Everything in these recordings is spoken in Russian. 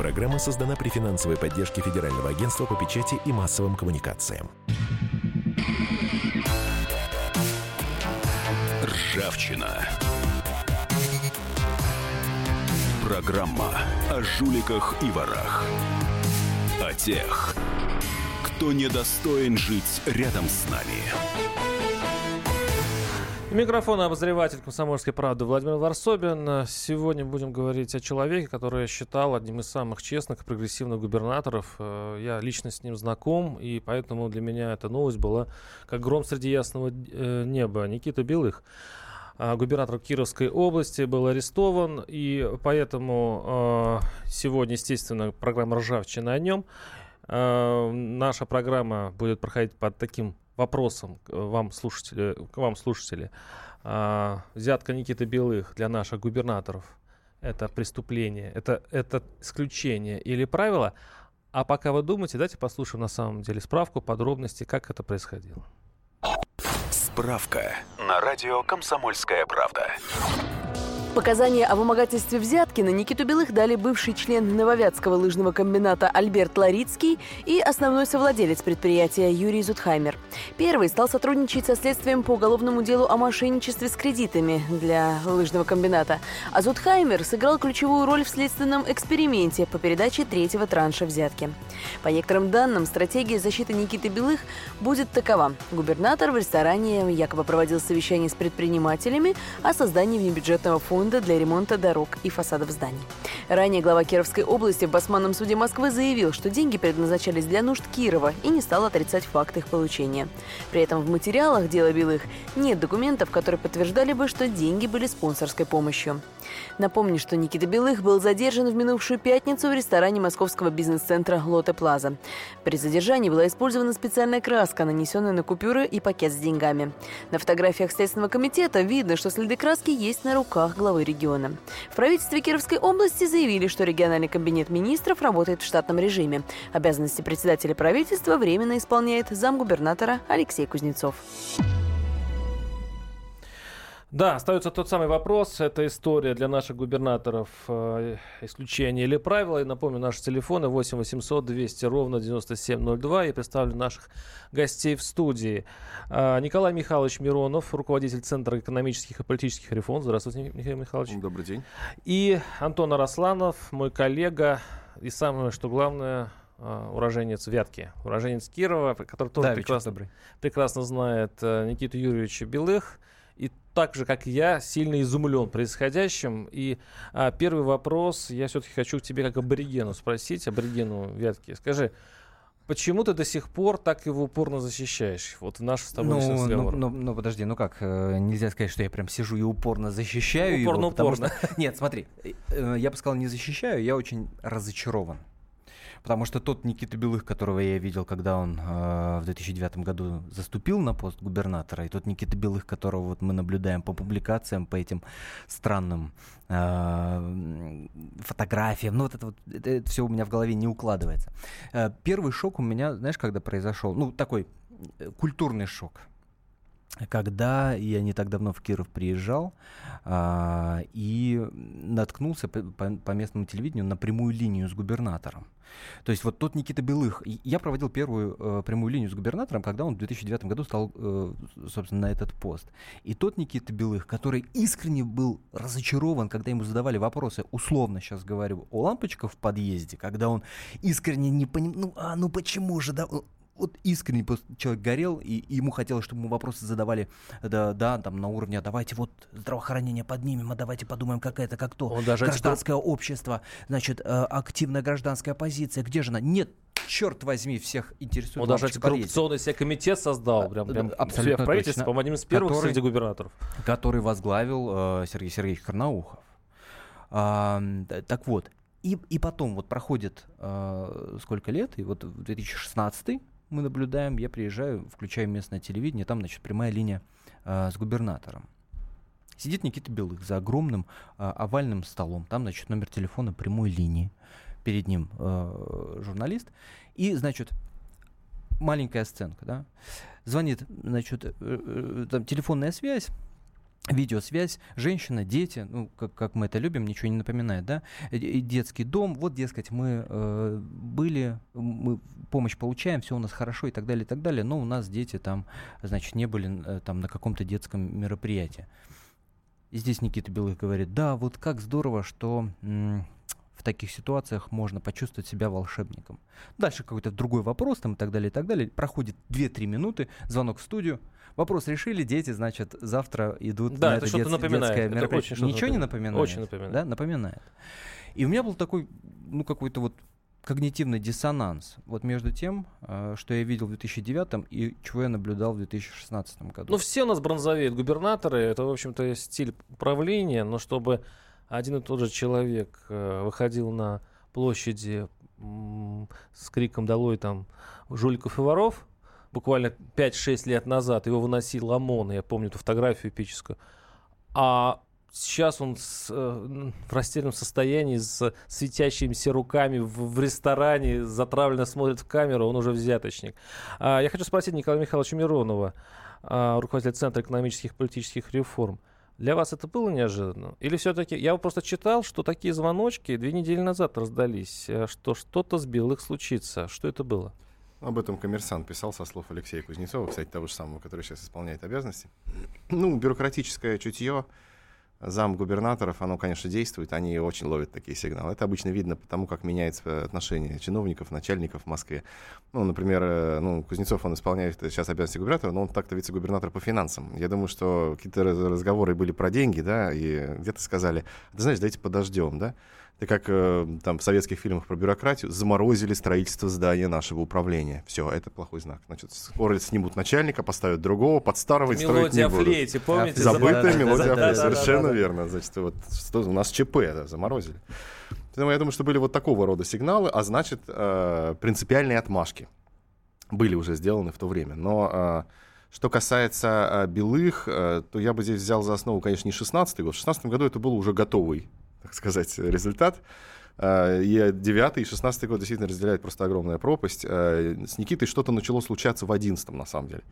Программа создана при финансовой поддержке Федерального агентства по печати и массовым коммуникациям. Ржавчина. Программа о жуликах и ворах. О тех, кто недостоин жить рядом с нами. Микрофон обозреватель «Комсомольской правды» Владимир Ворсобин. Сегодня будем говорить о человеке, который я считал одним из самых честных и прогрессивных губернаторов. Я лично с ним знаком, и поэтому для меня эта новость была как гром среди ясного неба. Никита Белых, губернатор Кировской области, был арестован, и поэтому сегодня, естественно, программа «Ржавчина» о нем. Наша программа будет проходить под таким вопросом к вам, слушатели. Взятка Никиты Белых для наших губернаторов – это преступление, это исключение или правило? А пока вы думаете, давайте послушаем на самом деле справку, подробности, как это происходило. Справка на радио «Комсомольская правда». Показания о вымогательстве взятки на Никиту Белых дали бывший член Нововятского лыжного комбината Альберт Ларицкий и основной совладелец предприятия Юрий Зудхаймер. Первый стал сотрудничать со следствием по уголовному делу о мошенничестве с кредитами для лыжного комбината. А Зудхаймер сыграл ключевую роль в следственном эксперименте по передаче третьего транша взятки. По некоторым данным, стратегия защиты Никиты Белых будет такова. Губернатор в ресторане якобы проводил совещание с предпринимателями о создании внебюджетного фонда для ремонта дорог и фасадов зданий. Ранее глава Кировской области в Басманном суде Москвы заявил, что деньги предназначались для нужд Кирова, и не стал отрицать факт их получения. При этом в материалах дела Белых нет документов, которые подтверждали бы, что деньги были спонсорской помощью. Напомню, что Никита Белых был задержан в минувшую пятницу в ресторане московского бизнес-центра «Лота Плаза». При задержании была использована специальная краска, нанесенная на купюры и пакет с деньгами. На фотографиях Следственного комитета видно, что следы краски есть на руках главы региона. В правительстве Кировской области заявили, что региональный кабинет министров работает в штатном режиме. Обязанности председателя правительства временно исполняет замгубернатора Алексей Кузнецов. Да, остается тот самый вопрос. Это история для наших губернаторов. Исключение или правило. И напомню, наши телефоны 8 800 200 ровно 9702. И представлю наших гостей в студии. Николай Михайлович Миронов, руководитель Центра экономических и политических реформ. Здравствуйте, Михаил Михайлович. Добрый день. И Антон Арасланов, мой коллега. И самое, что главное, уроженец Вятки. Уроженец Кирова, который тоже прекрасно знает Никиту Юрьевича Белых. И так же, как и я, сильно изумлен происходящим. И первый вопрос я все-таки хочу к тебе как аборигену спросить, аборигену Вятки. Скажи, почему ты до сих пор так его упорно защищаешь? Вот в наш с тобой разговор. Подожди, как? Нельзя сказать, что я прям сижу и упорно защищаю его. Потому что... Нет, смотри, я бы сказал, не защищаю, я очень разочарован. Потому что тот Никита Белых, которого я видел, когда он в 2009 году заступил на пост губернатора, и тот Никита Белых, которого вот мы наблюдаем по публикациям, по этим странным фотографиям, это все у меня в голове не укладывается. Первый шок у меня, знаешь, когда произошел, такой культурный шок. Когда я не так давно в Киров приезжал и наткнулся по местному телевидению на прямую линию с губернатором. То есть вот тот Никита Белых. Я проводил первую прямую линию с губернатором, когда он в 2009 году стал, собственно, на этот пост. И тот Никита Белых, который искренне был разочарован, когда ему задавали вопросы, условно сейчас говорю, о лампочках в подъезде, когда он искренне не понимал, почему же... Да? Вот искренне человек горел, и ему хотелось, чтобы ему вопросы задавали на уровне, давайте вот здравоохранение поднимем, а давайте подумаем, как это, как то. Гражданское общество, активная гражданская оппозиция, где же она? Нет, черт возьми, всех интересует. Он даже коррупционный себе комитет создал, прям абсолютно правительство, по-моему, одним из первых среди губернаторов. Который возглавил Сергей Сергеевич Корнаухов. Так вот, и потом вот проходит сколько лет, и вот 2016 мы наблюдаем, я приезжаю, включаю местное телевидение, там, прямая линия с губернатором. Сидит Никита Белых за огромным овальным столом, там, номер телефона прямой линии, перед ним журналист, и, маленькая сценка, да, звонит, там телефонная связь, видеосвязь, женщина, дети, ну, как мы это любим, ничего не напоминает, да, детский дом, вот, дескать, мы были, мы помощь получаем, все у нас хорошо и так далее, но у нас дети там, значит, не были там на каком-то детском мероприятии. И здесь Никита Белых говорит, да, вот как здорово, что в таких ситуациях можно почувствовать себя волшебником. Дальше какой-то другой вопрос там и так далее, проходит 2-3 минуты, звонок в студию, вопрос решили, дети, значит, завтра идут на это детское мероприятие. Ничего не напоминает? Очень напоминает. Да, напоминает. И у меня был такой, ну, какой-то вот когнитивный диссонанс вот между тем, что я видел в 2009 и чего я наблюдал в 2016 году. Ну, все у нас бронзовеют губернаторы, это, в общем-то, стиль правления, но чтобы один и тот же человек выходил на площади с криком «Долой там жуликов и воров», буквально 5-6 лет назад его выносил ОМОН, я помню эту фотографию эпическую, а сейчас он в растерянном состоянии, с светящимися руками в ресторане, затравленно смотрит в камеру, он уже взяточник. Я хочу спросить Николая Михайловича Миронова, руководителя Центра экономических и политических реформ. Для вас это было неожиданно? Или все-таки... Я просто читал, что такие звоночки 2 недели назад раздались, что что-то с Белых случится. Что это было? Об этом «Коммерсант» писал со слов Алексея Кузнецова, кстати, того же самого, который сейчас исполняет обязанности. Ну, бюрократическое чутье замгубернаторов, оно, конечно, действует, они очень ловят такие сигналы. Это обычно видно потому, как меняется отношение чиновников, начальников в Москве. Ну, например, ну, Кузнецов, он исполняет сейчас обязанности губернатора, но он так-то вице-губернатор по финансам. Я думаю, что какие-то разговоры были про деньги, да, и где-то сказали, ты знаешь, давайте подождем, да. Это как там в советских фильмах про бюрократию, заморозили строительство здания нашего управления. Все, это плохой знак. Значит, скоро снимут начальника, поставят другого, под старого и строить не будут. Мелодия о флейте, помните? Забытая мелодия о флейте, совершенно верно. Значит, вот у нас ЧП, да, заморозили. Поэтому я думаю, что были вот такого рода сигналы, а значит, принципиальные отмашки были уже сделаны в то время. Но... Что касается Белых, то я бы здесь взял за основу, конечно, не 16-й год. В 16 году это был уже готовый, так сказать, результат. И 9-й, и 16-й год действительно разделяет просто огромная пропасть. С Никитой что-то начало случаться в 11-м, на самом деле.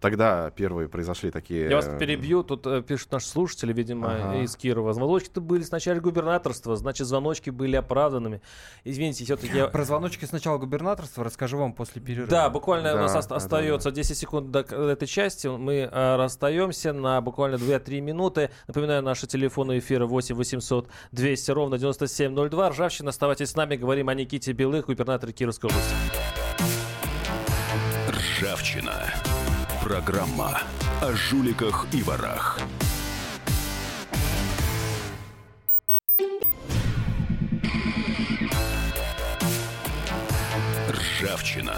Тогда первые произошли такие... Я вас перебью, тут пишут наши слушатели, видимо, из Кирова. Звоночки-то были с начала губернаторства, значит, звоночки были оправданными. Извините, все-таки я... Про звоночки с начала губернаторства расскажу вам после перерыва. Да, буквально у нас остается 10 секунд до этой части. Мы расстаемся на буквально 2-3 минуты. Напоминаю, наши телефоны эфира 8 800 200 ровно 9702. Ржавчина, оставайтесь с нами, говорим о Никите Белых, губернаторе Кировской области. Ржавчина. Программа о жуликах и ворах. Ржавчина.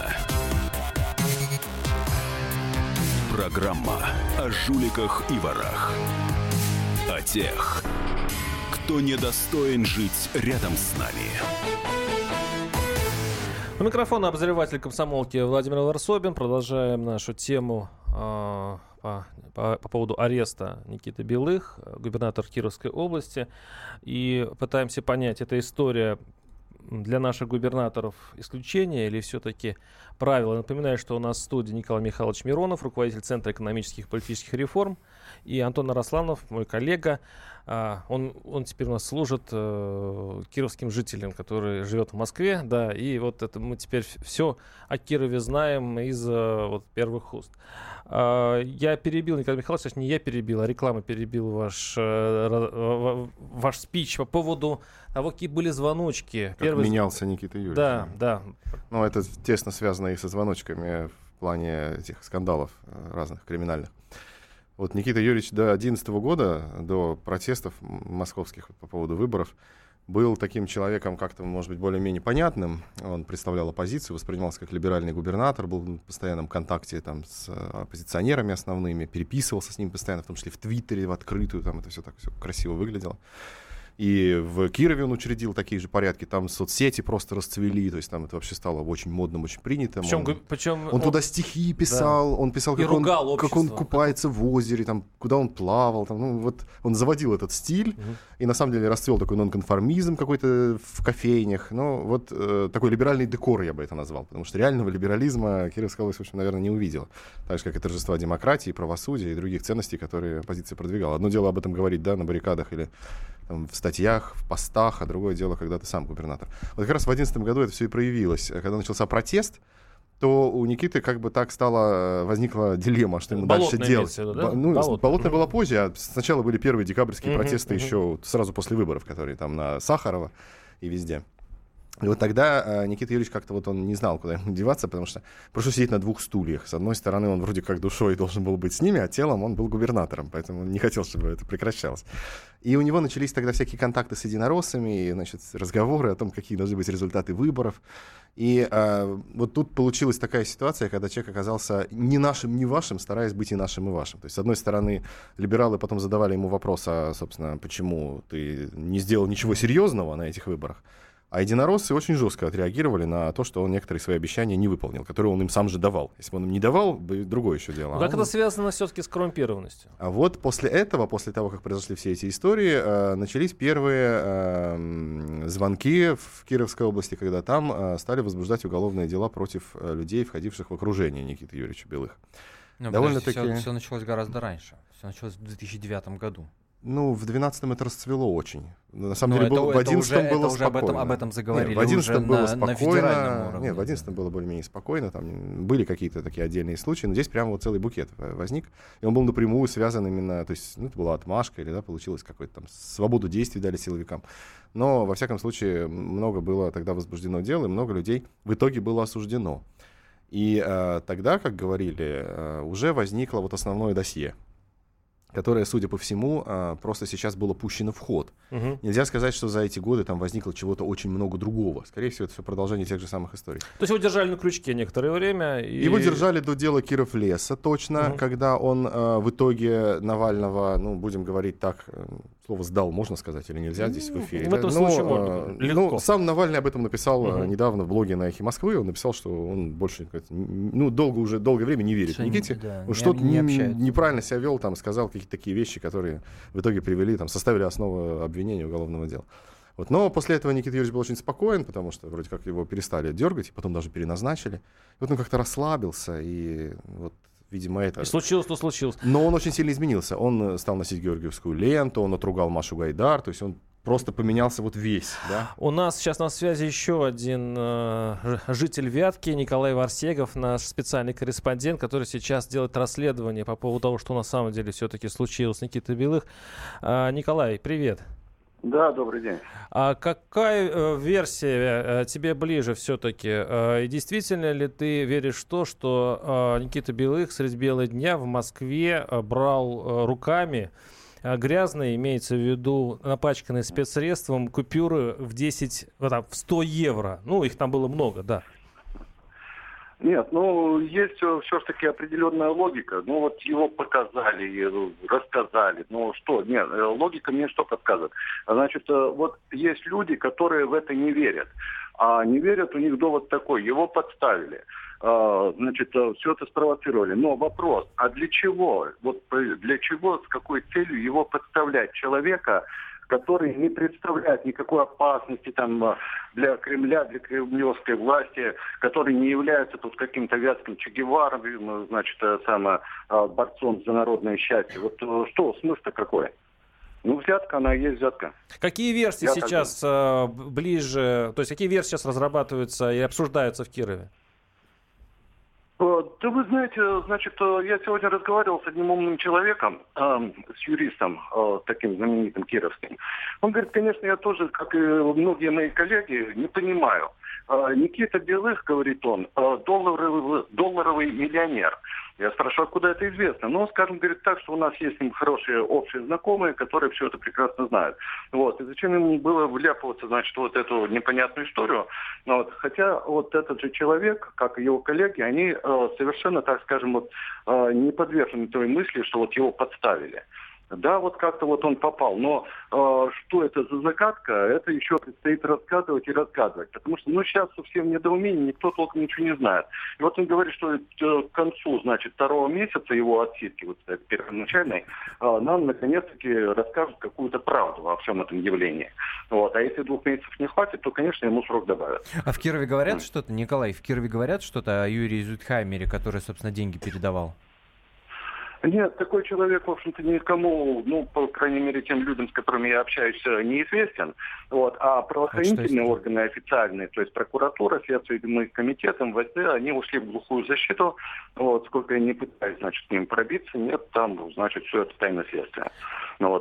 Программа о жуликах и ворах. О тех, кто недостоин жить рядом с нами. У микрофона обозреватель комсомолки Владимир Ворсобин. Продолжаем нашу тему по поводу ареста Никиты Белых, губернатор Кировской области. И пытаемся понять, эта история для наших губернаторов исключение или все-таки правило. Напоминаю, что у нас в студии Николай Михайлович Миронов, руководитель Центра экономических и политических реформ, и Антон Арасланов, мой коллега. Он теперь у нас служит кировским жителям, который живет в Москве, да, и вот это мы теперь все о Кирове знаем из вот первых уст. Я перебил, Николай Михайлович, не я перебил, а реклама перебила ваш спич по поводу того, какие были звоночки. Как менялся Никита Юрьевич. Да, да. Ну, это тесно связано и со звоночками в плане этих скандалов разных криминальных. Вот Никита Юрьевич до 2011 года, до протестов московских по поводу выборов, был таким человеком как-то, может быть, более-менее понятным. Он представлял оппозицию, воспринимался как либеральный губернатор, был в постоянном контакте там, с оппозиционерами основными, переписывался с ним постоянно, в том числе в Твиттере, в открытую, там это все так все красиво выглядело. и в Кирове он учредил такие же порядки, там соцсети просто расцвели, то есть там это вообще стало очень модным, очень принятым. Он туда стихи писал, да. Он писал, как он купается в озере, там, куда он плавал, там, ну, вот он заводил этот стиль, и на самом деле расцвел такой нонконформизм какой-то в кофейнях, ну, вот такой либеральный декор, я бы это назвал, потому что реального либерализма Кировская область, в общем, наверное, не увидела, так же, как и торжества демократии, правосудия и других ценностей, которые оппозиция продвигала. Одно дело об этом говорить, да, на баррикадах или там, в статьях, в постах, а другое дело, когда ты сам губернатор. Вот как раз в 2011 году это все и проявилось. Когда начался протест, то у Никиты как бы так стала, возникла дилемма, что ему Болотная дальше делать. Сюда, да? Болотная была позже, а сначала были первые декабрьские протесты еще сразу после выборов, которые там на Сахарова и везде. И вот тогда Никита Юрьевич как-то вот он не знал, куда ему деваться, потому что пришлось сидеть на двух стульях. С одной стороны, он вроде как душой должен был быть с ними, а телом он был губернатором, поэтому он не хотел, чтобы это прекращалось. И у него начались тогда всякие контакты с единороссами, значит, разговоры о том, какие должны быть результаты выборов. И вот тут получилась такая ситуация, когда человек оказался ни нашим, ни вашим, стараясь быть и нашим, и вашим. То есть, с одной стороны, либералы потом задавали ему вопрос, а, собственно, почему ты не сделал ничего серьезного на этих выборах, а единороссы очень жестко отреагировали на то, что он некоторые свои обещания не выполнил, которые он им сам же давал. Если бы он им не давал, бы другое еще дело. Как это связано все-таки с коррумпированностью? А вот после этого, после того, как произошли все эти истории, начались первые звонки в Кировской области, когда там стали возбуждать уголовные дела против людей, входивших в окружение Никиты Юрьевича Белых. Все началось гораздо раньше. Все началось в 2009 году. Ну, в 2012-м это расцвело очень. На самом деле, в 2011-м было спокойно. Об этом заговорили. В 2011-м было спокойно. Нет, в 2011-м было более-менее спокойно. Там были какие-то такие отдельные случаи, но здесь прямо вот целый букет возник. И он был напрямую связан именно... То есть, ну, это была отмашка, или, да, получилось какой-то там... Свободу действий дали силовикам. Но, во всяком случае, много было тогда возбуждено дел, и много людей в итоге было осуждено. И тогда, как говорили, уже возникло вот основное досье, которое, судя по всему, просто сейчас было пущено в ход. Нельзя сказать, что за эти годы там возникло чего-то очень много другого. Скорее всего, это все продолжение тех же самых историй. То есть его держали на крючке некоторое время? Его держали до дела Киров-Леса, точно, когда он в итоге Навального, ну, будем говорить так, слово «сдал» можно сказать или нельзя здесь в эфире? В этом случае можно. Легко. Сам Навальный об этом написал недавно в блоге на «Эхе Москвы». Он написал, что он больше, ну, долгое время не верит Никите. Да, что-то неправильно себя вел, там, сказал какие-то такие вещи, которые в итоге привели, там, составили основу обвинения уголовного дела. Вот. Но после этого Никита Юрьевич был очень спокоен, потому что вроде как его перестали дергать, и потом даже переназначили. И вот он как-то расслабился, и вот, видимо, это... И случилось, то случилось. Но он очень сильно изменился. Он стал носить георгиевскую ленту, он отругал Машу Гайдар, то есть он просто поменялся вот весь. Да? У нас сейчас на связи еще один житель Вятки, Николай Варсегов, наш специальный корреспондент, который сейчас делает расследование по поводу того, что на самом деле все-таки случилось с Никитой Белых. Николай, привет. Да, добрый день. А какая версия тебе ближе все-таки? И действительно ли ты веришь в то, что Никита Белых средь бела дня в Москве брал руками грязные, имеется в виду напачканные спецсредством, купюры в 100 евро. Ну, их там было много, да. Нет, ну, есть все-таки определенная логика. Ну, вот его показали, рассказали. Ну, что? Нет, логика мне что подсказывает? Значит, вот есть люди, которые в это не верят. А не верят, у них довод такой. Его подставили. Значит, все это спровоцировали. Но вопрос, а для чего? Вот для чего, с какой целью его подставлять человека, который не представляет никакой опасности там для Кремля, для кремлевской власти, который не является тут каким-то вятским Че Геварой, значит, борцом за народное счастье. Вот что, смысл-то какой? Ну, взятка, она и есть взятка. Какие версии сейчас ближе, то есть какие версии сейчас разрабатываются и обсуждаются в Кирове? Да вы знаете, значит, я сегодня разговаривал с одним умным человеком, с юристом, таким знаменитым кировским. Он говорит, конечно, я тоже, как и многие мои коллеги, не понимаю. Никита Белых, говорит он, долларовый миллионер. Я спрашиваю, откуда это известно? Ну, он, скажем, говорит так, что у нас есть с ним хорошие общие знакомые, которые все это прекрасно знают. Вот. И зачем ему было вляпываться, значит, вот эту непонятную историю? Вот. Хотя вот этот же человек, как и его коллеги, они совершенно, так скажем, не подвержены той мысли, что вот его подставили. Да, вот как-то вот он попал. Но что это за загадка, это еще предстоит раскатывать и раскатывать. Потому что, сейчас совсем недоумение, никто толком ничего не знает. И вот он говорит, что к концу, второго месяца его отсидки, вот первоначальной, нам наконец-таки расскажут какую-то правду во всем этом явлении. Вот. А если 2 месяцев не хватит, то, конечно, ему срок добавят. А в Кирове говорят что-то, Николай, в Кирове говорят что-то о Юрии Зудхаймере, который, собственно, деньги передавал? Нет, такой человек, в общем-то, никому, по крайней мере, тем людям, с которыми я общаюсь, неизвестен. Вот. А правоохранительные органы официальные, то есть прокуратура, Следственный комитет, МВД, они ушли в глухую защиту. Вот. Сколько я не пытаюсь, к ним пробиться, нет, там, все это тайное следствие.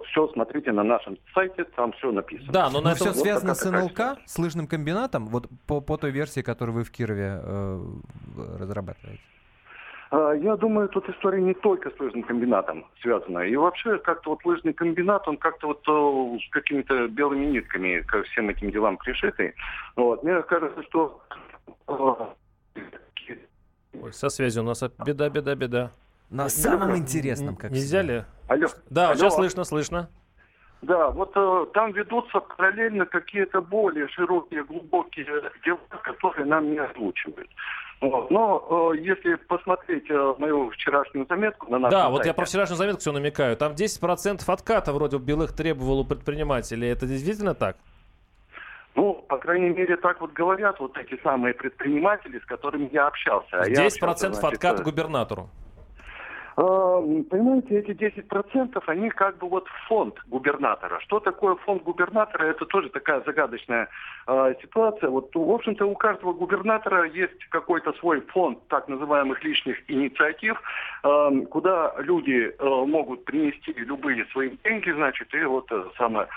Все смотрите на нашем сайте, там все написано. Да, но все связано с НЛК, с лыжным комбинатом, по той версии, которую вы в Кирове разрабатываете. Я думаю, тут история не только с лыжным комбинатом связана. И вообще, как-то лыжный комбинат, он как-то с какими-то белыми нитками ко всем этим делам пришитый. Мне кажется, что... Ой, со связью у нас беда. На самом интересном, как нельзя ли? Алло. Да, алло. Сейчас слышно. Да, там ведутся параллельно какие-то более широкие, глубокие дела, которые нам не озвучивают. Но если посмотреть мою вчерашнюю заметку... на Да, сайте, я про вчерашнюю заметку все намекаю. Там 10% отката вроде Белых требовал у предпринимателей. Это действительно так? По крайней мере, так говорят эти самые предприниматели, с которыми я общался. 10% отката губернатору. Понимаете, эти 10%, они фонд губернатора. Что такое фонд губернатора, это тоже такая загадочная ситуация. В общем-то, у каждого губернатора есть какой-то свой фонд так называемых личных инициатив, куда люди могут принести любые свои деньги, и самое.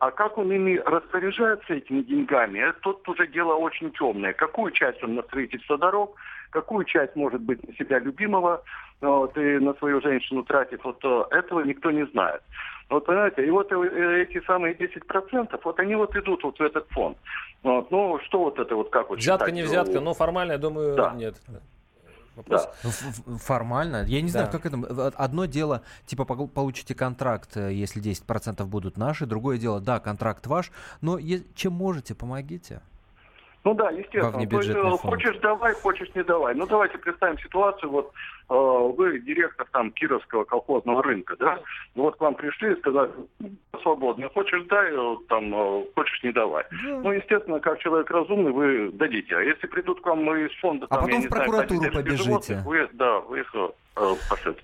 А как он ими распоряжается, этими деньгами, это тут уже дело очень темное. Какую часть он на строительство дорог, какую часть, может быть, на себя любимого, ты на свою женщину тратишь, этого никто не знает. Понимаете, и эти самые 10%, они идут в этот фонд. Что это как взятка, считать? Не взятка, но формально, я думаю, да. Нет. Да. Формально? Я не знаю, как это... Одно дело, получите контракт, если 10% будут наши, другое дело, да, контракт ваш, но чем можете, помогите. Естественно. То есть, хочешь давай, хочешь не давай. Давайте представим ситуацию, вы директор Кировского колхозного рынка, да? К вам пришли и сказали, свободно, хочешь дай, хочешь не давай. Да. Естественно, как человек разумный, вы дадите. А если придут к вам из фонда... А потом в прокуратуру побежите. Животных, вы их пошлете.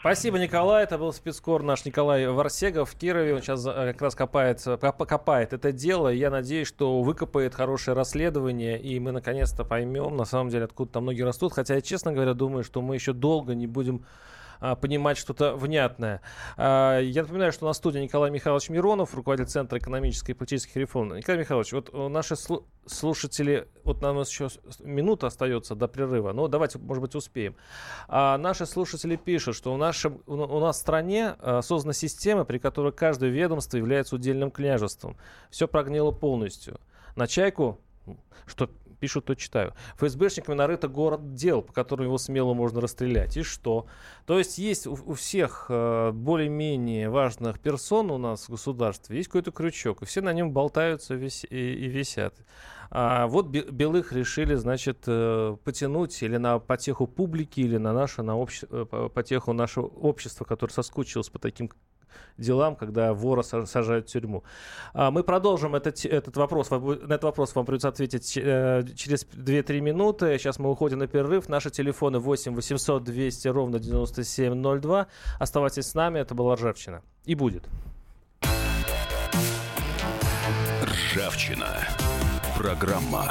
Спасибо, Николай. Это был спецкор наш Николай Варсегов в Кирове. Он сейчас как раз копает это дело. Я надеюсь, что выкопает хорошее расследование, и мы наконец-то поймем, на самом деле, откуда там ноги растут. Хотя я, честно говоря, думаю, что мы еще долго не будем понимать что-то внятное. Я напоминаю, что на студии Николай Михайлович Миронов, руководитель Центра экономических и политических реформ. Николай Михайлович, наши слушатели... Нам еще минута остается до прерыва, но давайте, может быть, успеем. Наши слушатели пишут, что у нас в стране создана система, при которой каждое ведомство является удельным княжеством. Все прогнило полностью. На чайку, что... Пишут, то читаю. ФСБшниками нарыто город дел, по которым его смело можно расстрелять. И что? То есть у всех более-менее важных персон у нас в государстве есть какой-то крючок, и все на нем болтаются и висят. А Белых решили, потянуть или на потеху публики, или потеху нашего общества, которое соскучилось по таким делам, когда вора сажают в тюрьму. Мы продолжим этот вопрос. На этот вопрос вам придется ответить через 2-3 минуты. Сейчас мы уходим на перерыв. Наши телефоны 8 800 200 ровно 9702. Оставайтесь с нами. Это была Ржавчина. И будет. Ржавчина. Программа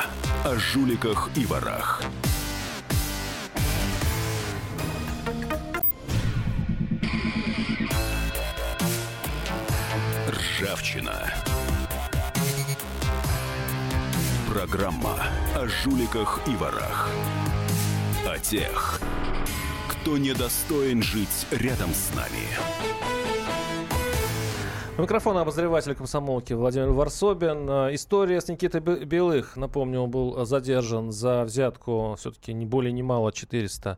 о жуликах и ворах. Ржавчина. Программа о жуликах и ворах. О тех, кто недостоин жить рядом с нами. У микрофона обозреватель комсомолки Владимир Ворсобин. История с Никитой Белых. Напомню, он был задержан за взятку все-таки не более, не мало 400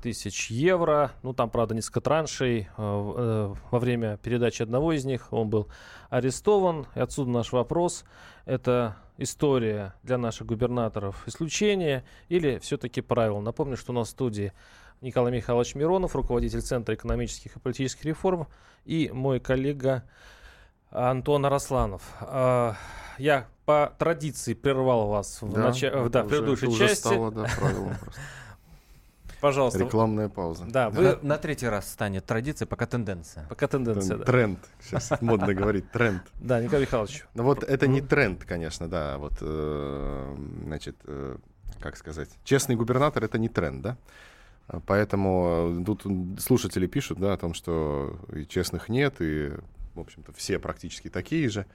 тысяч евро. Ну, там, правда, несколько траншей. Во время передачи одного из них он был арестован. И отсюда наш вопрос. Это история для наших губернаторов исключение или все-таки правило? Напомню, что у нас в студии Николай Михайлович Миронов, руководитель Центра экономических и политических реформ, и мой коллега Антон Арасланов. Я по традиции прервал вас в предыдущей части. Это уже стало правилом просто. Пожалуйста. Рекламная пауза. Да, вы на третий раз станет традиция, пока тенденция. Пока тенденция, да. Тренд. Сейчас модно говорить, тренд. Да, Николай Михайлович. Ну вот это не тренд, конечно, да. Вот, значит, как сказать. Честный губернатор — это не тренд, да? Поэтому тут слушатели пишут, да, о том, что и честных нет, и, в общем-то, все практически такие же.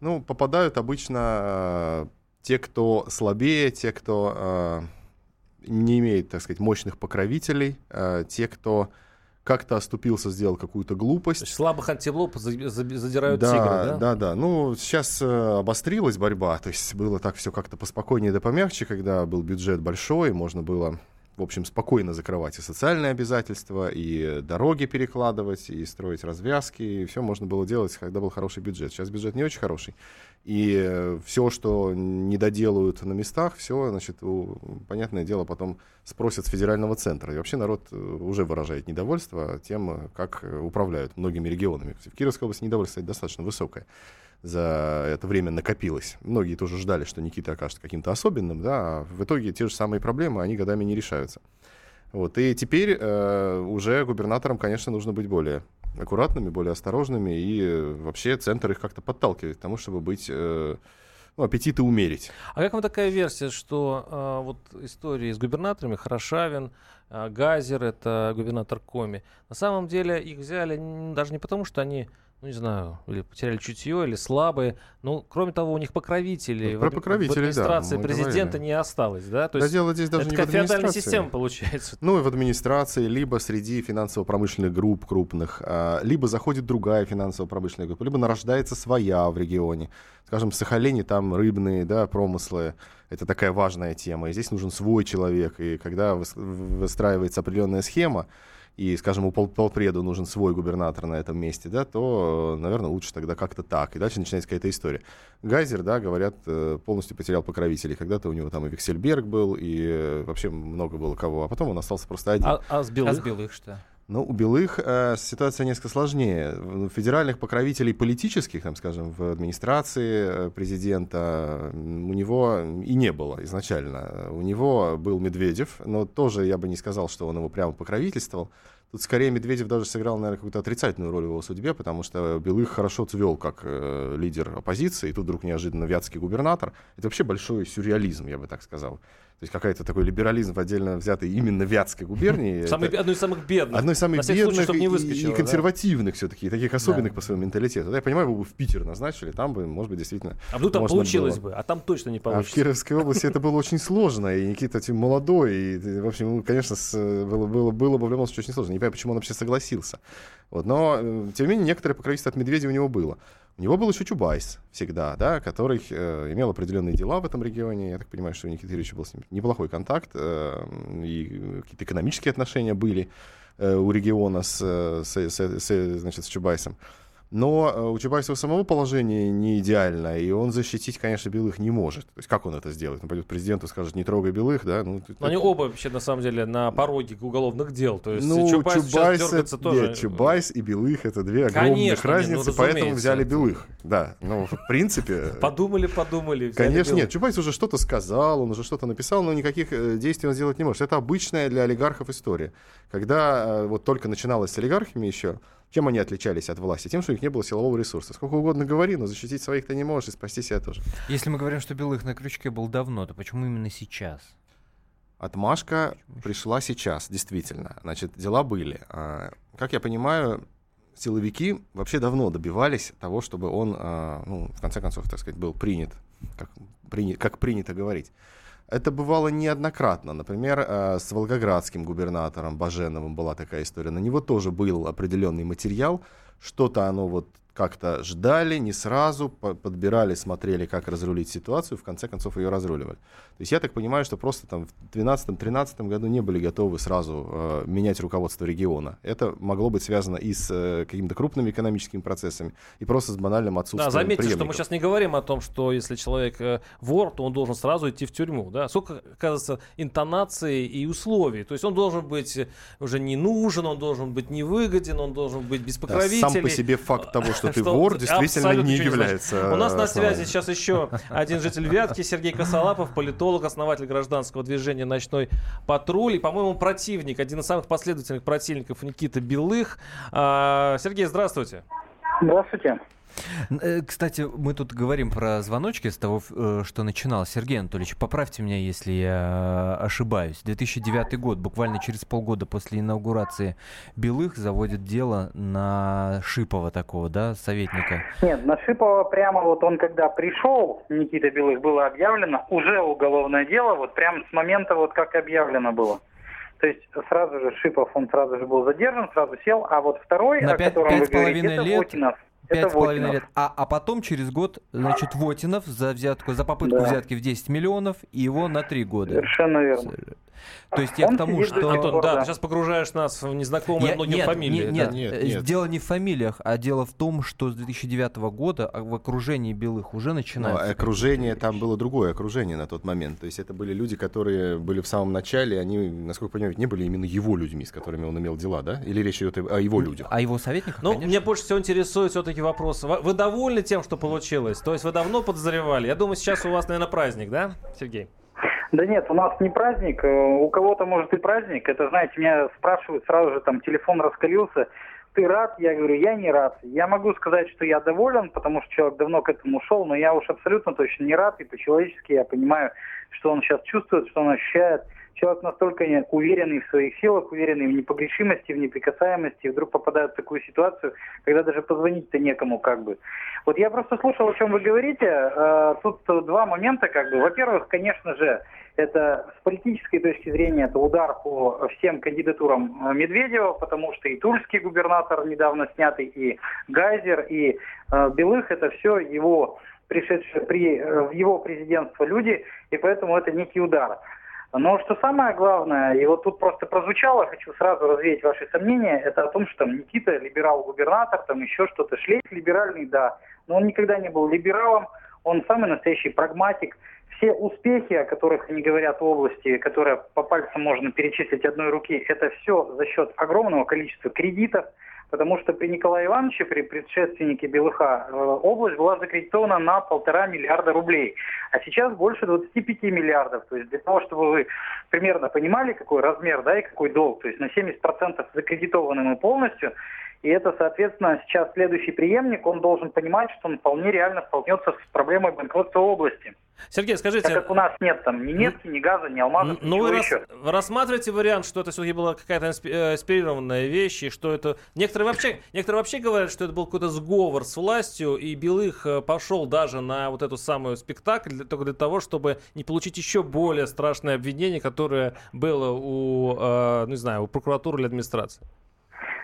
Ну, попадают обычно те, кто слабее, те, кто не имеет, так сказать, мощных покровителей, те, кто как-то оступился, сделал какую-то глупость. Слабых антилоп задирают тигра, да? Да. Ну, сейчас обострилась борьба, то есть было так все как-то поспокойнее да помягче, когда был бюджет большой, можно было, в общем, спокойно закрывать и социальные обязательства, и дороги перекладывать, и строить развязки, и все можно было делать, когда был хороший бюджет. Сейчас бюджет не очень хороший, и все, что не доделают на местах, все, значит, понятное дело, потом спросят с федерального центра. И вообще народ уже выражает недовольство тем, как управляют многими регионами. В Кировской области недовольство достаточно высокое. За это время накопилось. Многие тоже ждали, что Никита окажется каким-то особенным, да, а в итоге те же самые проблемы, они годами не решаются. Вот. И теперь уже губернаторам, конечно, нужно быть более аккуратными, более осторожными, и вообще центр их как-то подталкивает к тому, чтобы быть, аппетиты умерить. А как вам такая версия, что вот истории с губернаторами Хорошавин, Газер, это губернатор Коми, на самом деле их взяли даже не потому, что они... ну, не знаю, или потеряли чутье, или слабые. Ну, кроме того, у них покровители. Про покровители, в администрации президента говорили. Не осталось, да? То есть дело здесь даже это не в администрации. Это феодальная система, получается. Ну, и в администрации, либо среди финансово-промышленных групп крупных, либо заходит другая финансово-промышленная группа, либо нарождается своя в регионе. Скажем, в Сахалине там рыбные, да, промыслы. Это такая важная тема. И здесь нужен свой человек. И когда выстраивается определенная схема, и, скажем, у полпреда нужен свой губернатор на этом месте, да, то, наверное, лучше тогда как-то так. И дальше начинается какая-то история. Газер, да, говорят, полностью потерял покровителей. Когда-то у него там и Вексельберг был, и вообще много было кого. А потом он остался просто один. А с Белых? А с Белых что? Ну, у Белых ситуация несколько сложнее. Федеральных покровителей политических, там, скажем, в администрации президента, у него и не было изначально. У него был Медведев, но тоже я бы не сказал, что он его прямо покровительствовал. Тут скорее Медведев даже сыграл, наверное, какую-то отрицательную роль в его судьбе, потому что Белых хорошо цвел как лидер оппозиции, и тут вдруг неожиданно вятский губернатор. Это вообще большой сюрреализм, я бы так сказал. То есть какой-то такой либерализм в отдельно взятой именно Вятской губернии. Одной из самых бедных. Одной из самых бедных и консервативных все-таки, таких особенных по своему менталитету. Я понимаю, вы бы в Питер назначили, там бы, может быть, действительно... А вдруг там получилось бы, а там точно не получится. А в Кировской области это было очень сложно, и Никита этим молодой, и, в общем, конечно, было бы в любом случае очень сложно. Не понимаю, почему он вообще согласился. Но, тем не менее, некоторое покровительство от Медведева у него было. У него был еще Чубайс всегда, да, который имел определенные дела в этом регионе. Я так понимаю, что у Никиты Юрьевича был с ним неплохой контакт, и какие-то экономические отношения были у региона с Чубайсом. Но у Чубайса самого положение не идеально, и он защитить, конечно, Белых не может. То есть как он это сделает? Он пойдет к президенту и скажет, не трогай Белых, да? Они оба вообще, на самом деле, на пороге уголовных дел. То есть Чубайс сейчас дергается тоже. Нет, Чубайс и Белых — это две огромных разницы, поэтому взяли Белых. Да, ну, в принципе... Подумали. Конечно, нет, Чубайс уже что-то сказал, он уже что-то написал, но никаких действий он сделать не может. Это обычная для олигархов история. Когда вот только начиналось с олигархами еще, чем они отличались от власти? Тем, что у них не было силового ресурса. Сколько угодно говори, но защитить своих ты не можешь, и спасти себя тоже. Если мы говорим, что Белых на крючке был давно, то почему именно сейчас? Отмашка пришла сейчас, действительно. Значит, дела были. Как я понимаю, силовики вообще давно добивались того, чтобы он, в конце концов, так сказать, был принят, как принято говорить. Это бывало неоднократно. Например, с волгоградским губернатором Баженовым была такая история. На него тоже был определенный материал. Что-то оно вот как-то ждали, не сразу, подбирали, смотрели, как разрулить ситуацию, в конце концов ее разруливали. То есть я так понимаю, что просто там в 2012-2013 году не были готовы сразу менять руководство региона. Это могло быть связано и с какими-то крупными экономическими процессами, и просто с банальным отсутствием преемников. Да, заметьте, что мы сейчас не говорим о том, что если человек вор, то он должен сразу идти в тюрьму. Да? Сколько, оказывается, интонаций и условий. То есть он должен быть уже не нужен, он должен быть невыгоден, он должен быть без покровителей. Да, сам по себе факт того, что ты вор, действительно не является. У нас на связи сейчас еще один житель Вятки, Сергей Косолапов, политолог, основатель гражданского движения «Ночной патруль» и, по-моему, противник, один из самых последовательных противников Никиты Белых. Сергей, здравствуйте. Здравствуйте. Кстати, мы тут говорим про звоночки с того, что начинал. Сергей Анатольевич, поправьте меня, если я ошибаюсь. 2009 год, буквально через полгода после инаугурации Белых заводит дело на Шипова такого, да, советника? Нет, на Шипова прямо вот он когда пришел, Никита Белых, было объявлено, уже уголовное дело, вот прямо с момента вот как объявлено было. То есть сразу же Шипов, он сразу же был задержан, сразу сел, а вот второй, на о котором вы говорите, это лет... Вотинов. 5,5 лет. А потом через год, значит, Вотинов за взятку, за попытку взятки в 10 миллионов, и его на 3 года. Совершенно верно. То есть я к тому, что... Антон, да, ты сейчас погружаешь нас в незнакомые многие фамилии. Нет, дело не в фамилиях, а дело в том, что с 2009 года в окружении Белых уже начинается... Окружение, там было другое окружение на тот момент. То есть это были люди, которые были в самом начале, они, насколько я понимаю, не были именно его людьми, с которыми он имел дела, да? Или речь идет о его людях? О его советниках, конечно. Ну, меня больше всего интересует все-таки вопрос. Вы довольны тем, что получилось? То есть вы давно подозревали? Я думаю, сейчас у вас, наверное, праздник, да, Сергей? Да нет, у нас не праздник, у кого-то может и праздник, это, знаете, меня спрашивают сразу же, там, телефон раскалился, ты рад? Я говорю, я не рад. Я могу сказать, что я доволен, потому что человек давно к этому шел, но я уж абсолютно точно не рад, и по-человечески я понимаю, что он сейчас чувствует, что он ощущает. Человек настолько уверенный в своих силах, уверенный в непогрешимости, в неприкасаемости, вдруг попадает в такую ситуацию, когда даже позвонить-то некому как бы. Вот я просто слушал, о чем вы говорите. Тут два момента как бы. Во-первых, конечно же, это с политической точки зрения это удар по всем кандидатурам Медведева, потому что и тульский губернатор недавно снятый, и Газер, и Белых, это все его пришедшие в его президентство люди, и поэтому это некий удар. Но что самое главное, и вот тут просто прозвучало, хочу сразу развеять ваши сомнения, это о том, что там Никита либерал-губернатор, там еще что-то, шлейф либеральный, да, но он никогда не был либералом, он самый настоящий прагматик. Все успехи, о которых они говорят в области, которые по пальцам можно перечислить одной руки, это все за счет огромного количества кредитов, потому что при Николае Ивановиче, при предшественнике Белыха, область была закредитована на 1,5 миллиарда рублей, а сейчас больше 25 миллиардов. То есть для того, чтобы вы примерно понимали, какой размер, да, и какой долг, то есть на 70% закредитованы мы полностью, и это, соответственно, сейчас следующий преемник, он должен понимать, что он вполне реально столкнется с проблемой банкротства области. Сергей, скажите... Так как у нас нет там ни нефти, ни газа, ни алмазов, ничего еще. Ну, вы рассматриваете вариант, что это все-таки была какая-то инспирированная вещь, и что это... Некоторые вообще говорят, что это был какой-то сговор с властью, и Белых пошел даже на вот эту самую спектакль только для того, чтобы не получить еще более страшное обвинение, которое было у прокуратуры или администрации.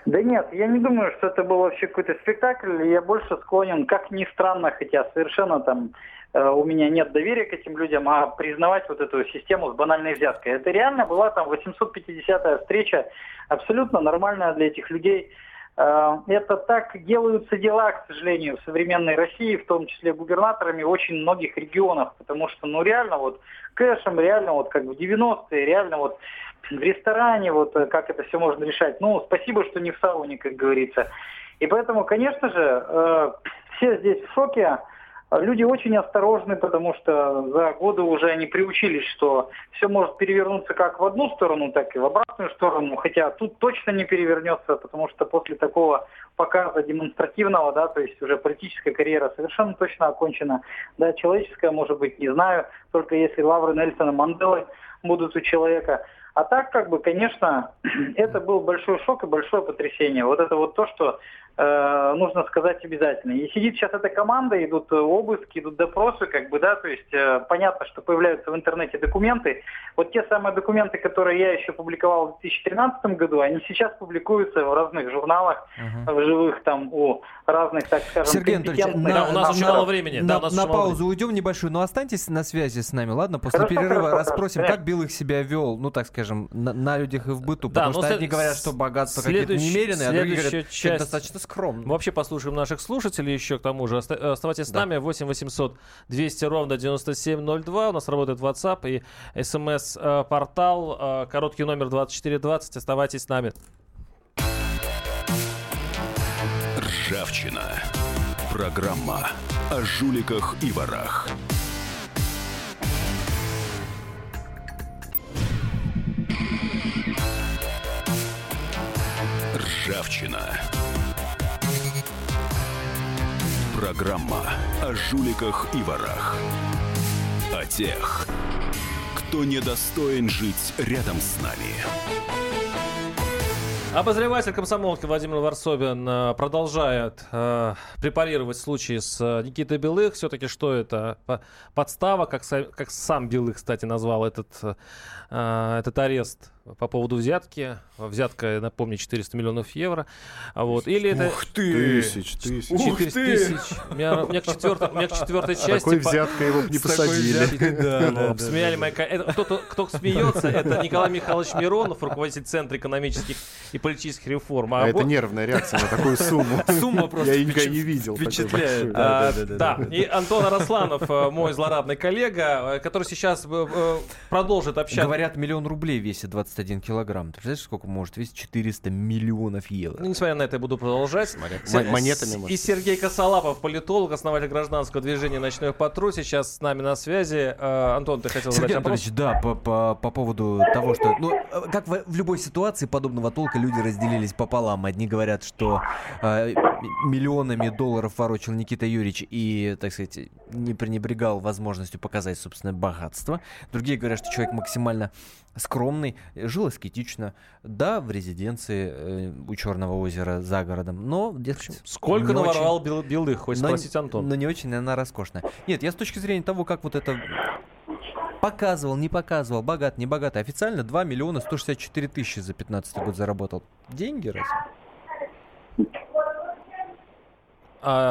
Да нет, я не думаю, что это был вообще какой-то спектакль, я больше склонен, как ни странно, хотя совершенно там у меня нет доверия к этим людям, а признавать вот эту систему с банальной взяткой. Это реально была там 850-я встреча, абсолютно нормальная для этих людей. Это так делаются дела, к сожалению, в современной России, в том числе губернаторами очень многих регионов, потому что, реально вот кэшем, реально вот как в 90-е, реально вот в ресторане, вот как это все можно решать. Спасибо, что не в сауне, как говорится. И поэтому, конечно же, все здесь в шоке. Люди очень осторожны, потому что за годы уже они приучились, что все может перевернуться как в одну сторону, так и в обратную сторону, хотя тут точно не перевернется, потому что после такого показа демонстративного, да, то есть уже политическая карьера совершенно точно окончена, да, человеческая, может быть, не знаю, только если лавры Нельсона Манделы будут у человека. А так, конечно, это был большой шок и большое потрясение. Вот это вот то, что нужно сказать обязательно. И сидит сейчас эта команда, идут обыски, идут допросы, то есть понятно, что появляются в интернете документы. Вот те самые документы, которые я еще публиковал в 2013 году, они сейчас публикуются в разных журналах, в живых там у разных, так скажем, Сергей Анатольевич, у нас уже мало времени. На паузу уйдем небольшую, но останьтесь на связи с нами, ладно? После перерыва расспросим, как Белых себя вел, на людях и в быту, потому что одни говорят, что богатство какие-то немеренные, а другие говорят, что достаточно скромно. Мы вообще послушаем наших слушателей еще к тому же. Оставайтесь с нами. 8 800 200 ровно 9702. У нас работает WhatsApp и SMS-портал. Короткий номер 2420. Оставайтесь с нами. Ржавчина. Программа о жуликах и ворах. Ржавчина. Программа о жуликах и ворах. О тех, кто недостоин жить рядом с нами. Обозреватель комсомолки Владимир Ворсобин продолжает препарировать случаи с Никитой Белых. Все-таки что это? Подстава, как сам Белых, кстати, назвал этот арест по поводу взятки. Взятка, напомню, 400 миллионов евро. Вот. Или ух это... Тысяч. 400 тысяч. У меня к четвертой части... Такой взяткой его не посадили. Кто смеется, это Николай Михайлович Миронов, руководитель Центра экономических и политических реформ. А это нервная реакция на такую сумму. Сумма просто... Я никогда не видел. Впечатляет. Да. И Антон Арасланов, мой злорадный коллега, который сейчас продолжит общаться. Говорят, 1 миллион рублей весит 21 килограмм. Ты знаешь, сколько может весить? 400 миллионов евро. Несмотря на это, я буду продолжать. Монетами. И Сергей Косолапов, политолог, основатель гражданского движения «Ночной патруль», сейчас с нами на связи. Антон, ты хотел задать вопрос? Сергей Анатольевич, по поводу того, что... как в любой ситуации подобного толка люди разделились пополам. Одни говорят, что миллионами долларов ворочил Никита Юрьевич и, так сказать, не пренебрегал возможностью показать собственное богатство. Другие говорят, что человек максимально скромный, жил аскетично, да, в резиденции у Черного озера за городом, но... Сколько наворовал Белых, хоть спросить Антон. Но не очень она роскошная. Нет, я с точки зрения того, как вот это... Показывал, не показывал, богат, не богат. Официально 2 миллиона 164 тысячи за 2015 год заработал. Деньги разве?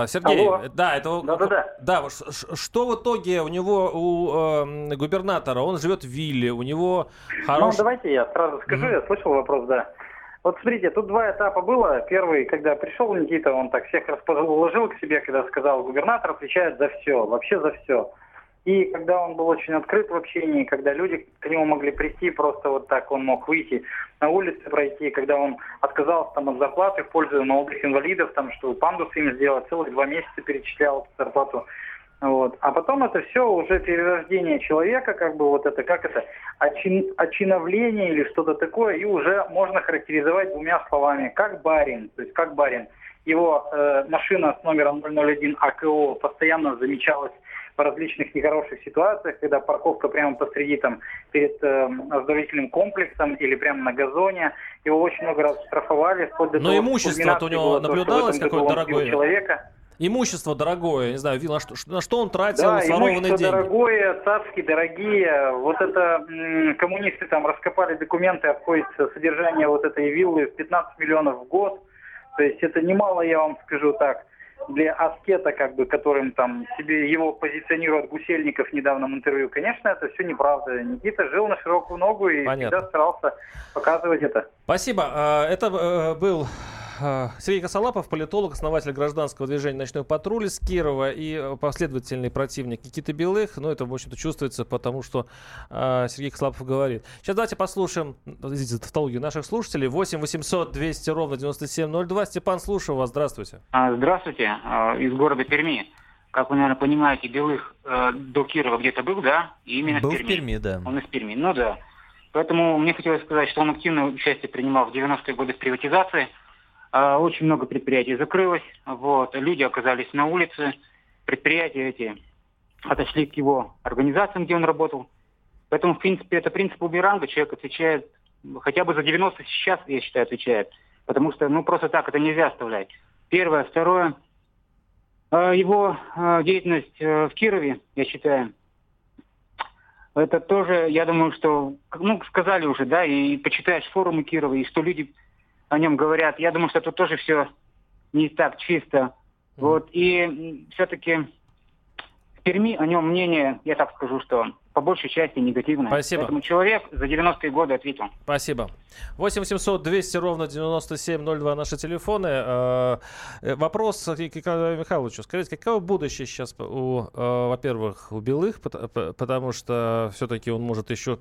Сергей, алло. Да, что в итоге у него, у губернатора, он живет в вилле, у него хороший... давайте я сразу скажу, я слышал вопрос, да. Вот смотрите, тут два этапа было. Первый, когда пришел Никита, он так всех расположил к себе, когда сказал, губернатор отвечает за все, вообще за все. И когда он был очень открыт в общении, когда люди к нему могли прийти, просто вот так он мог выйти на улицу, пройти, когда он отказался там от зарплаты в пользу молодых инвалидов, там, что пандусы им сделал, целых 2 месяца перечислял зарплату. Вот. А потом это все уже перерождение человека, очиновление или что-то такое, и уже можно характеризовать 2 словами, как барин, то есть как барин. Его машина с номером 001 АКО постоянно замечалась в различных нехороших ситуациях, когда парковка прямо посреди, перед оздоровительным комплексом или прямо на газоне. Его очень много раз штрафовали. Вплоть до того, имущество у него наблюдалось какое-то дорогое? Имущество дорогое, не знаю, на что он тратил своровные деньги. Да, имущество дорогое, цацки дорогие. Вот это коммунисты там раскопали документы, обходится содержание вот этой виллы в 15 миллионов в год. То есть это немало, я вам скажу так. Для аскета, которым его позиционируют Гусельников в недавнем интервью, конечно, это все неправда. Никита жил на широкую ногу и всегда старался показывать это. Спасибо. Это был Сергей Косолапов, политолог, основатель гражданского движения «Ночной патруль» из Кирова и последовательный противник Никиты Белых. Это, в общем-то, чувствуется, потому что Сергей Косолапов говорит. Сейчас давайте послушаем, извините, тавтологию наших слушателей. 8 800 200 ровно 9702. Степан, слушаю вас. Здравствуйте. Здравствуйте. Из города Перми. Как вы, наверное, понимаете, Белых до Кирова где-то был, да? И именно был в Перми. Он из Перми, Поэтому мне хотелось сказать, что он активное участие принимал в 90-е годы в приватизации. Очень много предприятий закрылось, люди оказались на улице, предприятия эти отошли к его организациям, где он работал. Поэтому, в принципе, это принцип бумеранга, человек отвечает хотя бы за 90 сейчас, я считаю, отвечает, потому что, просто так это нельзя оставлять. Первое. Второе. Его деятельность в Кирове, я считаю, это тоже, я думаю, что, сказали уже, да, и почитаешь форумы Кирова, и что люди о нем говорят. Я думаю, что тут тоже все не так чисто. Вот, и все-таки в Перми о нем мнение, я так скажу, что по большей части негативное. Спасибо. Поэтому человек за 90-е годы ответил. Спасибо. 8-700-200-97-02 наши телефоны. Вопрос к Николаю Михайловичу. Скажите, каково будущее сейчас, во-первых, у Белых? Потому что все-таки он может еще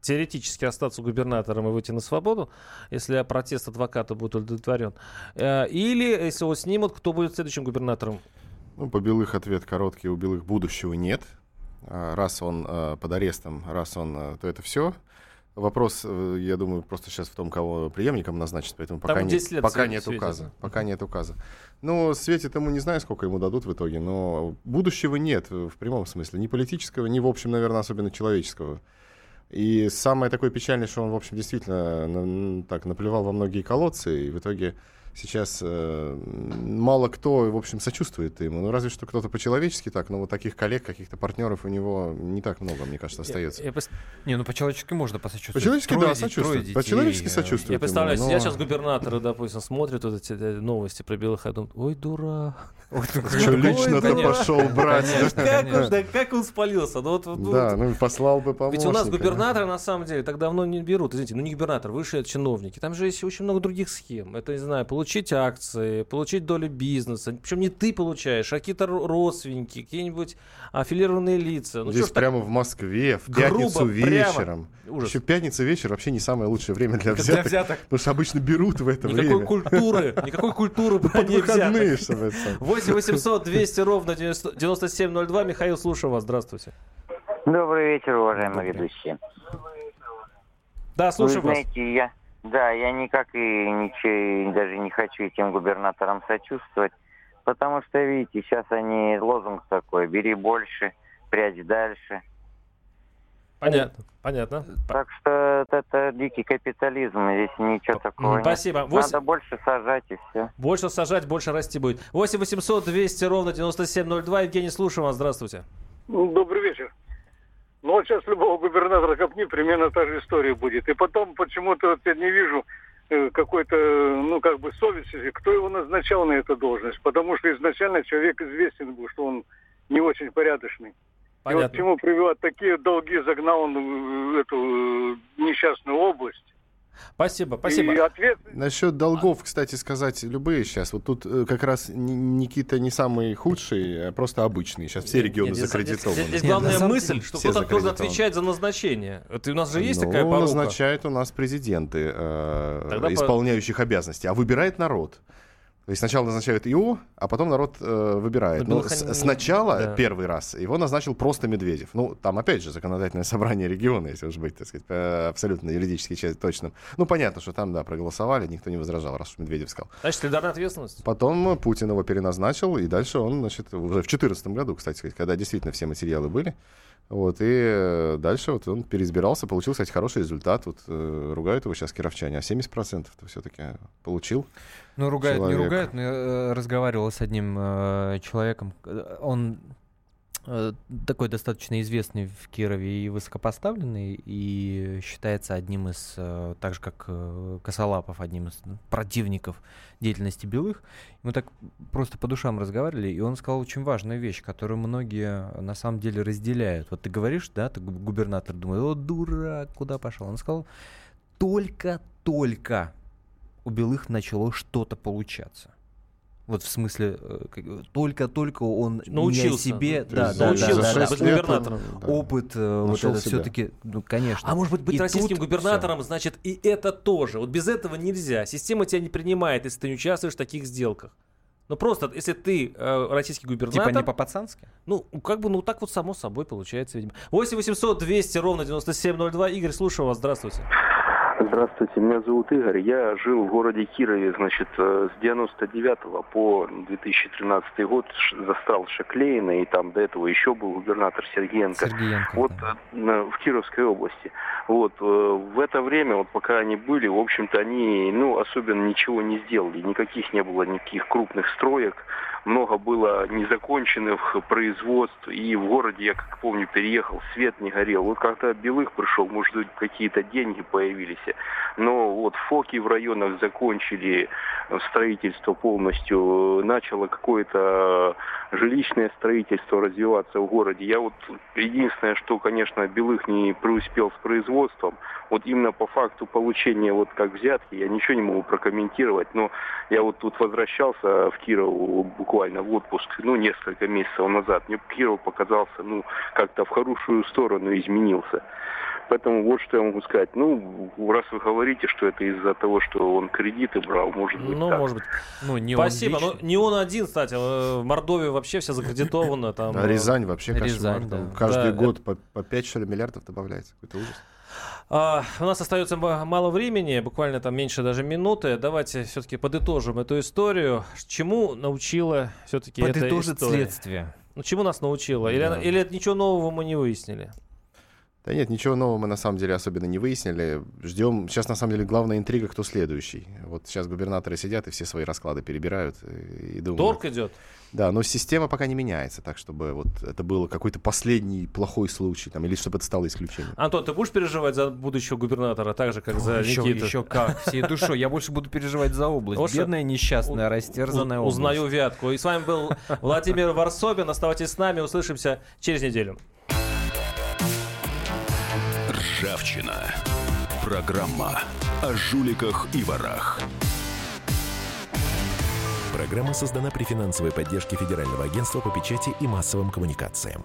теоретически остаться губернатором и выйти на свободу, если протест адвоката будет удовлетворен. Или, если его снимут, кто будет следующим губернатором? По Белых ответ короткий. У Белых будущего нет. Раз он под арестом, то это все. Вопрос, я думаю, просто сейчас в том, кого преемником назначат, поэтому пока нет указа. Но светит ему, не знаю, сколько ему дадут в итоге, но будущего нет в прямом смысле. Ни политического, ни, в общем, наверное, особенно человеческого. И самое такое печальное, что он, в общем, действительно так наплевал во многие колодцы, и в итоге сейчас мало кто, в общем, сочувствует ему. Ну, разве что кто-то по-человечески так, но вот таких коллег, каких-то партнеров у него не так много, мне кажется, остается. По-человечески можно посочувствовать. По-человечески, да, сочувствует. По-человечески сочувствует. Я представляю, но... сейчас губернаторы, допустим, смотрят вот эти новости про Белых, и думают, ой, дурак. Что, лично-то пошел брать. Как он спалился. Да, послал бы помощника. Ведь у нас губернаторы, на самом деле, так давно не берут. Извините, не губернатор, высшие чиновники. Там же есть очень много других схем. Это, не знаю, получить акции, получить долю бизнеса. Причем не ты получаешь, а какие-то родственники, какие-нибудь аффилированные лица. Здесь прямо в Москве, в пятницу вечером. Еще пятница вечер вообще не самое лучшее время для взяток. Потому что обычно берут в это время. Никакой культуры под выходные, чтобы это самое. 8-800-200-97-02. Михаил, слушаю вас. Здравствуйте. Добрый вечер, уважаемые ведущие. Да, слушаю вас. Знаете, я никак и ничего даже не хочу этим губернаторам сочувствовать, потому что, видите, сейчас они лозунг такой: бери больше, прячь дальше. Понятно. Так что это дикий капитализм, здесь ничего такого нет. Спасибо. Надо больше сажать и все. Больше сажать, больше расти будет. 8-800-200-97-02. Евгений, слушаю вас. Здравствуйте. Добрый вечер. Ну вот сейчас любого губернатора копни, примерно та же история будет. И потом почему-то я не вижу какой-то, совести, кто его назначал на эту должность. Потому что изначально человек известен был, что он не очень порядочный. Понятно. И вот к чему привела, такие долги загнал он в эту несчастную область. Спасибо. И ответ... Насчет долгов, кстати сказать, любые сейчас. Вот тут как раз Никита не самый худший, а просто обычный. Сейчас все регионы закредитованы. Здесь главная мысль, что кто-то отвечает за назначение. Это у нас же есть такая порока. Назначают у нас президенты, исполняющих обязанности, а выбирает народ. То есть сначала назначают ИО, а потом народ выбирает. Первый раз его назначил просто Медведев. Там опять же законодательное собрание региона, если уж быть, так сказать, абсолютно юридически точным. Понятно, что там, проголосовали, никто не возражал, раз уж Медведев сказал. Значит, солидарная ответственность. Потом Путин его переназначил, и дальше он, уже в 2014 году, кстати сказать, когда действительно все материалы были, и дальше он переизбирался, получил, кстати, хороший результат. Ругают его сейчас кировчане, а 70%-то все-таки получил. Ругают, но я разговаривал с одним человеком. Он такой достаточно известный в Кирове и высокопоставленный, и считается одним из, так же как Косолапов, одним из противников деятельности Белых. Мы так просто по душам разговаривали, и он сказал очень важную вещь, которую многие на самом деле разделяют. Вот ты говоришь, да, ты губернатор, думает, дурак, куда пошел? Он сказал, только у Белых начало что-то получаться. Вот в смысле, только он научился, не о себе... Опыт вот это все-таки, конечно. А может быть российским губернатором, все. Значит, и это тоже. Вот без этого нельзя. Система тебя не принимает, если ты не участвуешь в таких сделках. Просто, если ты российский губернатор... Типа не по-пацански? Так вот само собой получается, видимо. 8-800-200-97-02. Игорь, слушаю вас. Здравствуйте. Здравствуйте, меня зовут Игорь. Я жил в городе Кирове, значит, с 99 по 2013 год, застал Шаклеина, и там до этого еще был губернатор Сергеенко. Вот в Кировской области. Вот в это время, вот пока они были, в общем-то, они, особенно ничего не сделали, не было никаких крупных строек. Много было незаконченных производств, и в городе, я как помню, переехал, свет не горел. Вот когда Белых пришел, может быть, какие-то деньги появились. Но вот ФОКи в районах закончили строительство полностью, начало какое-то жилищное строительство развиваться в городе. Я вот единственное, что, конечно, Белых не преуспел с производством, вот именно по факту получения вот как взятки, я ничего не могу прокомментировать, но я вот тут возвращался в Кирову буквально в отпуск, несколько месяцев назад. Мне Киров показался, как-то в хорошую сторону изменился. Поэтому вот что я могу сказать. Раз вы говорите, что это из-за того, что он кредиты брал, может быть, так. Может быть. Не спасибо. Он не он один, кстати. В Мордовии вообще вся закредитована. Там, Рязань вообще кошмар. Да. Каждый год по 5, что ли, миллиардов добавляется. Какой-то ужас. У нас остается мало времени, буквально там меньше даже минуты. Давайте все-таки подытожим эту историю. Чему научила все-таки эта история? Подытожит следствие. Чему нас научило? Или это ничего нового мы не выяснили? Да нет, ничего нового мы на самом деле особенно не выяснили. Ждем. Сейчас на самом деле главная интрига, кто следующий. Вот сейчас губернаторы сидят и все свои расклады перебирают. И думают. Торг идет. Да, но система пока не меняется, так чтобы вот это было какой-то последний плохой случай, там, или чтобы это стало исключением. Антон, ты будешь переживать за будущего губернатора так же, как за Никиту? Еще как, всей душой. Я больше буду переживать за область. Бедная, несчастная, растерзанная область. Узнаю вятку. И с вами был Владимир Ворсобин. Оставайтесь с нами, услышимся через неделю. Ржавчина. Программа о жуликах и ворах. Программа создана при финансовой поддержке Федерального агентства по печати и массовым коммуникациям.